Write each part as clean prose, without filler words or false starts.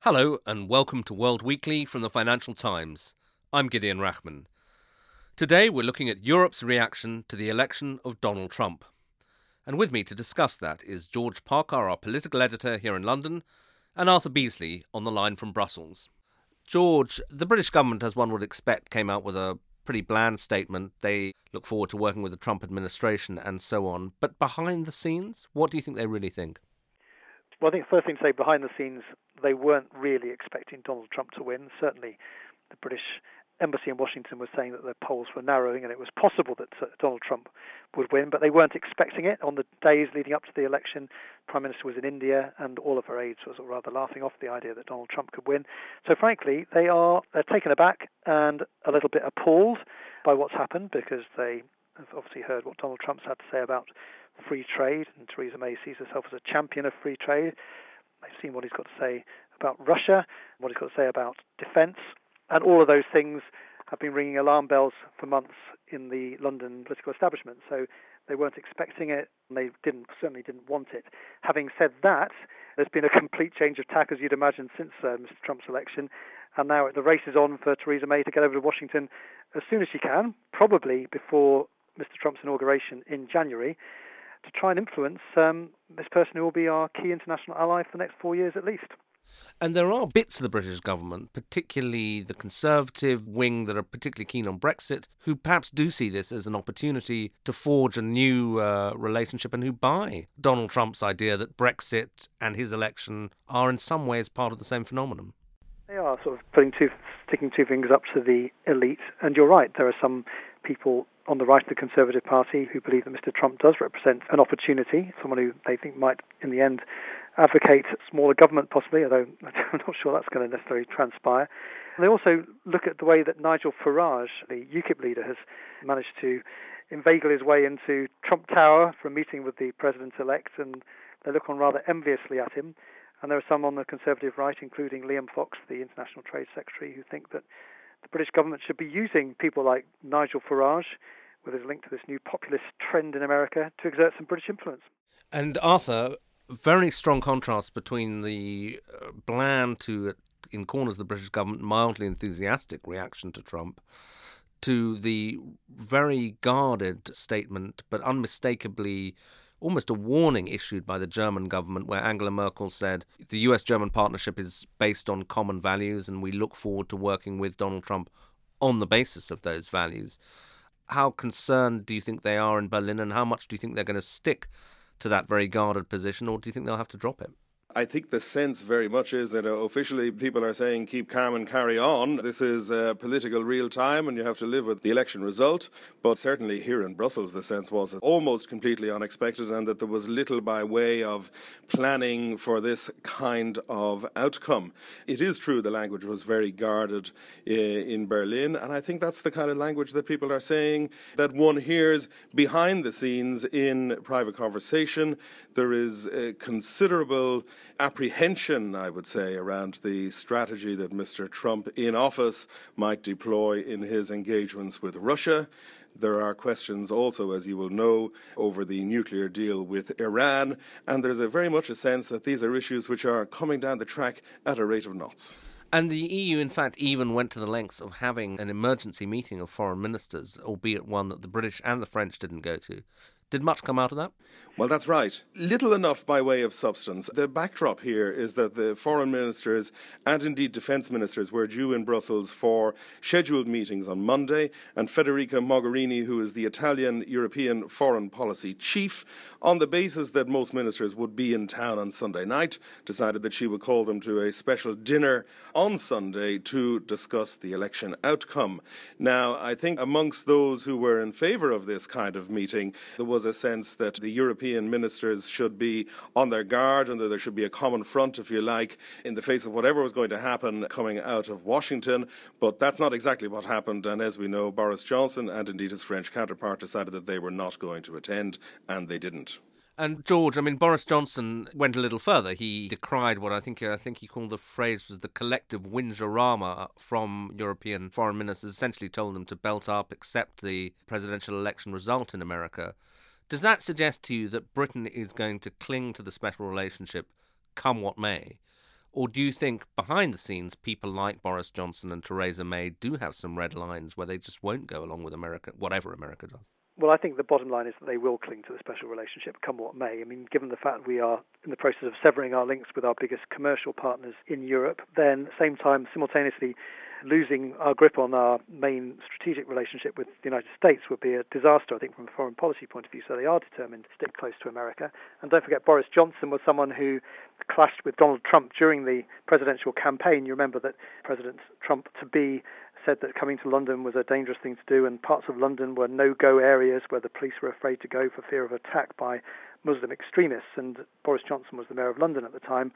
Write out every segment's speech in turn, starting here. Hello and welcome to World Weekly from the Financial Times. I'm Gideon Rachman. Today we're looking at Europe's reaction to the election of Donald Trump. And with me to discuss that is George Parker, our political editor here in London, and Arthur Beesley on the line from Brussels. George, the British government, as one would expect, came out with a pretty bland statement. They look forward to working with the Trump administration and so on. But behind the scenes, what do you think they really think? Well, I think first thing to say, behind the scenes, they weren't really expecting Donald Trump to win. Certainly, the British embassy in Washington was saying that their polls were narrowing and it was possible that Donald Trump would win, but they weren't expecting it. On the days leading up to the election, the Prime Minister was in India and all of her aides were sort of rather laughing off the idea that Donald Trump could win. So frankly, they're taken aback and a little bit appalled by what's happened, because they have obviously heard what Donald Trump's had to say about free trade, and Theresa May sees herself as a champion of free trade. They've seen what he's got to say about Russia, what he's got to say about defence, and all of those things have been ringing alarm bells for months in the London political establishment. So they weren't expecting it, and they certainly didn't want it. Having said that, there's been a complete change of tack, as you'd imagine, since Mr. Trump's election. And now the race is on for Theresa May to get over to Washington as soon as she can, probably before Mr. Trump's inauguration in January, to try and influence this person who will be our key international ally for the next 4 years at least. And there are bits of the British government, particularly the Conservative wing, that are particularly keen on Brexit, who perhaps do see this as an opportunity to forge a new relationship, and who buy Donald Trump's idea that Brexit and his election are in some ways part of the same phenomenon. They are sort of sticking two fingers up to the elite. And you're right, there are some people on the right of the Conservative Party who believe that Mr. Trump does represent an opportunity, someone who they think might, in the end, advocate smaller government possibly, although I'm not sure that's going to necessarily transpire. And they also look at the way that Nigel Farage, the UKIP leader, has managed to inveigle his way into Trump Tower for a meeting with the president-elect, and they look on rather enviously at him. And there are some on the Conservative right, including Liam Fox, the International Trade Secretary, who think that the British government should be using people like Nigel Farage, with his link to this new populist trend in America, to exert some British influence. And Arthur, very strong contrast between the bland to, in corners of the British government, mildly enthusiastic reaction to Trump, to the very guarded statement, but unmistakably almost a warning issued by the German government, where Angela Merkel said the US-German partnership is based on common values and we look forward to working with Donald Trump on the basis of those values. How concerned do you think they are in Berlin, and how much do you think they're going to stick to that very guarded position, or do you think they'll have to drop it? I think the sense very much is that officially people are saying keep calm and carry on. This is political real time and you have to live with the election result. But certainly here in Brussels, the sense was almost completely unexpected, and that there was little by way of planning for this kind of outcome. It is true the language was very guarded in Berlin, and I think that's the kind of language that people are saying that one hears behind the scenes in private conversation. There is considerable apprehension, I would say, around the strategy that Mr. Trump in office might deploy in his engagements with Russia. There are questions also, as you will know, over the nuclear deal with Iran. And there's very much a sense that these are issues which are coming down the track at a rate of knots. And the EU, in fact, even went to the lengths of having an emergency meeting of foreign ministers, albeit one that the British and the French didn't go to. Did much come out of that? Well, that's right. Little enough by way of substance. The backdrop here is that the foreign ministers and indeed defence ministers were due in Brussels for scheduled meetings on Monday, and Federica Mogherini, who is the Italian European foreign policy chief, on the basis that most ministers would be in town on Sunday night, decided that she would call them to a special dinner on Sunday to discuss the election outcome. Now, I think amongst those who were in favour of this kind of meeting, there was a sense that the European ministers should be on their guard and that there should be a common front, if you like, in the face of whatever was going to happen coming out of Washington. But that's not exactly what happened. And as we know, Boris Johnson and indeed his French counterpart decided that they were not going to attend, and they didn't. And George, I mean, Boris Johnson went a little further. He decried what I think he called the phrase was the collective whingerama from European foreign ministers, essentially told them to belt up, accept the presidential election result in America. Does that suggest to you that Britain is going to cling to the special relationship come what may? Or do you think behind the scenes people like Boris Johnson and Theresa May do have some red lines where they just won't go along with America, whatever America does? Well, I think the bottom line is that they will cling to the special relationship come what may. I mean, given the fact we are in the process of severing our links with our biggest commercial partners in Europe, then at the same time, simultaneously losing our grip on our main strategic relationship with the United States would be a disaster, I think, from a foreign policy point of view. So they are determined to stick close to America. And don't forget, Boris Johnson was someone who clashed with Donald Trump during the presidential campaign. You remember that President Trump-to-be said that coming to London was a dangerous thing to do, and parts of London were no-go areas where the police were afraid to go for fear of attack by Muslim extremists. And Boris Johnson was the mayor of London at the time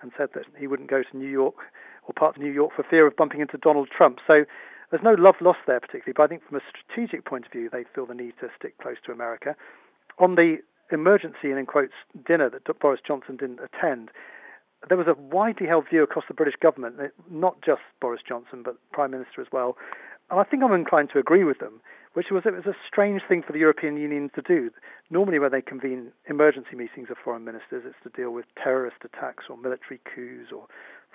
and said that he wouldn't go to New York or parts of New York for fear of bumping into Donald Trump. So there's no love lost there particularly, but I think from a strategic point of view, they feel the need to stick close to America. On the emergency, and in quotes, dinner that Boris Johnson didn't attend, there was a widely held view across the British government, not just Boris Johnson, but Prime Minister as well. And I think I'm inclined to agree with them, which was it was a strange thing for the European Union to do. Normally when they convene emergency meetings of foreign ministers, it's to deal with terrorist attacks or military coups or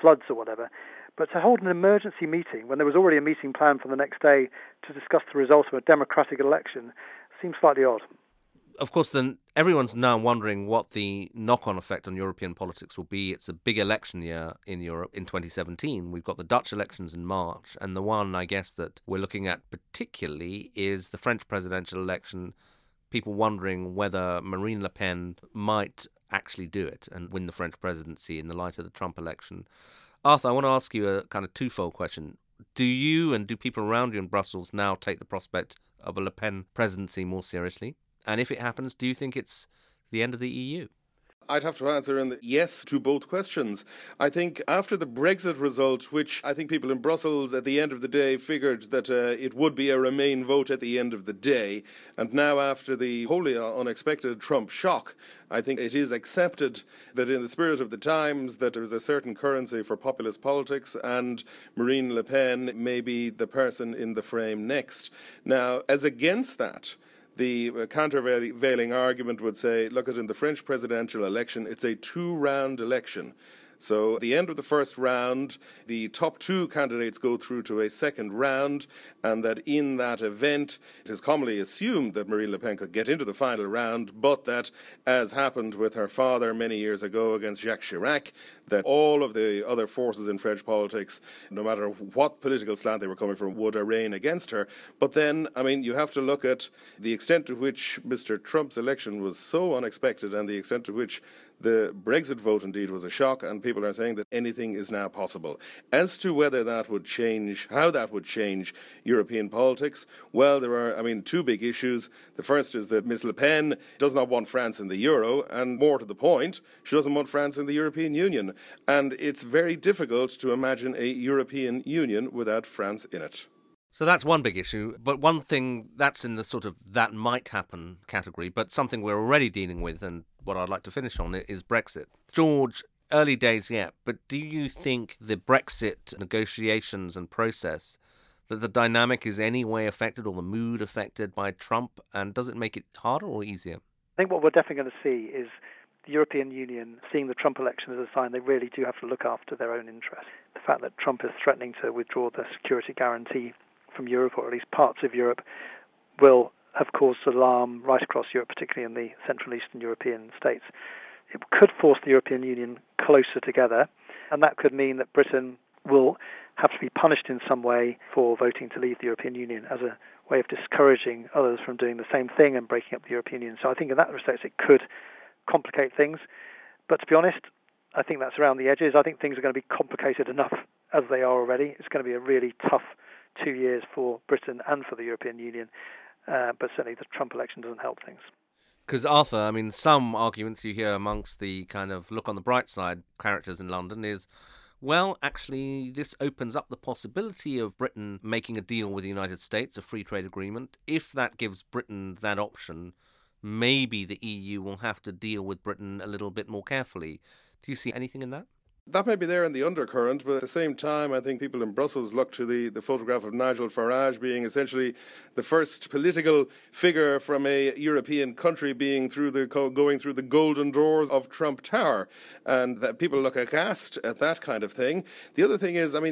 floods or whatever. But to hold an emergency meeting when there was already a meeting planned for the next day to discuss the result of a democratic election seems slightly odd. Of course, then everyone's now wondering what the knock-on effect on European politics will be. It's a big election year in Europe in 2017. We've got the Dutch elections in March, and the one, I guess, that we're looking at particularly is the French presidential election. People wondering whether Marine Le Pen might actually do it and win the French presidency in the light of the Trump election. Arthur, I want to ask you a kind of twofold question. Do you and do people around you in Brussels now take the prospect of a Le Pen presidency more seriously? And if it happens, do you think it's the end of the EU? I'd have to answer in the yes to both questions. I think after the Brexit result, which I think people in Brussels at the end of the day figured that it would be a Remain vote at the end of the day, and now after the wholly unexpected Trump shock, I think it is accepted that in the spirit of the times that there is a certain currency for populist politics, and Marine Le Pen may be the person in the frame next. Now, as against that, the countervailing argument would say, look, in the French presidential election, it's a two-round election. So at the end of the first round, the top two candidates go through to a second round, and that in that event, it is commonly assumed that Marine Le Pen could get into the final round, but that, as happened with her father many years ago against Jacques Chirac, that all of the other forces in French politics, no matter what political slant they were coming from, would arraign against her. But then, I mean, you have to look at the extent to which Mr. Trump's election was so unexpected and the extent to which the Brexit vote indeed was a shock, and people are saying that anything is now possible. As to whether that would change, how that would change European politics, well, there are, I mean, two big issues. The first is that Ms. Le Pen does not want France in the euro, and more to the point, she doesn't want France in the European Union. And it's very difficult to imagine a European Union without France in it. So that's one big issue, but one thing that's in the sort of that might happen category, but something we're already dealing with and what I'd like to finish on is Brexit. George, early days yet, but do you think the Brexit negotiations and process, that the dynamic is any way affected or the mood affected by Trump, and does it make it harder or easier? I think what we're definitely going to see is the European Union seeing the Trump election as a sign they really do have to look after their own interests. The fact that Trump is threatening to withdraw the security guarantee from Europe, or at least parts of Europe, will have caused alarm right across Europe, particularly in the Central Eastern European states. It could force the European Union closer together, and that could mean that Britain will have to be punished in some way for voting to leave the European Union as a way of discouraging others from doing the same thing and breaking up the European Union. So I think in that respect it could complicate things. But to be honest, I think that's around the edges. I think things are going to be complicated enough as they are already. It's going to be a really tough 2 years for Britain and for the European Union, but certainly the Trump election doesn't help things. Because, Arthur, I mean, some arguments you hear amongst the kind of look-on-the-bright-side characters in London is, well, actually, this opens up the possibility of Britain making a deal with the United States, a free trade agreement. If that gives Britain that option, maybe the EU will have to deal with Britain a little bit more carefully. Do you see anything in that? That may be there in the undercurrent, but at the same time, I think people in Brussels look to the photograph of Nigel Farage being essentially the first political figure from a European country being going through the golden doors of Trump Tower, and that people look aghast at that kind of thing. The other thing is, on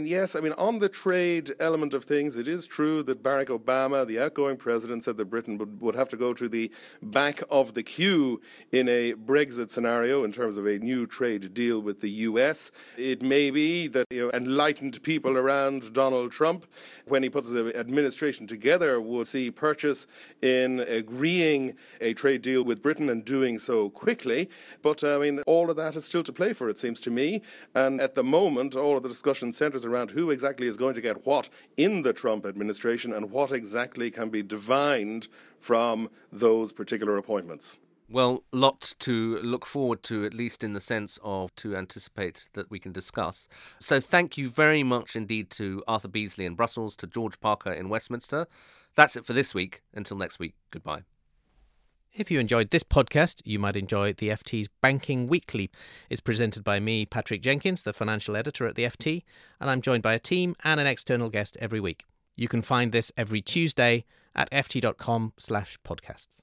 the trade element of things, it is true that Barack Obama, the outgoing president, said that Britain would have to go to the back of the queue in a Brexit scenario in terms of a new trade deal with the US. It may be that enlightened people around Donald Trump, when he puts his administration together, will see purchase in agreeing a trade deal with Britain and doing so quickly. But, all of that is still to play for, it seems to me. And at the moment, all of the discussion centres around who exactly is going to get what in the Trump administration and what exactly can be divined from those particular appointments. Well, lots to look forward to, at least in the sense of to anticipate that we can discuss. So thank you very much indeed to Arthur Beesley in Brussels, to George Parker in Westminster. That's it for this week. Until next week, goodbye. If you enjoyed this podcast, you might enjoy the FT's Banking Weekly. It's presented by me, Patrick Jenkins, the financial editor at the FT, and I'm joined by a team and an external guest every week. You can find this every Tuesday at ft.com/podcasts.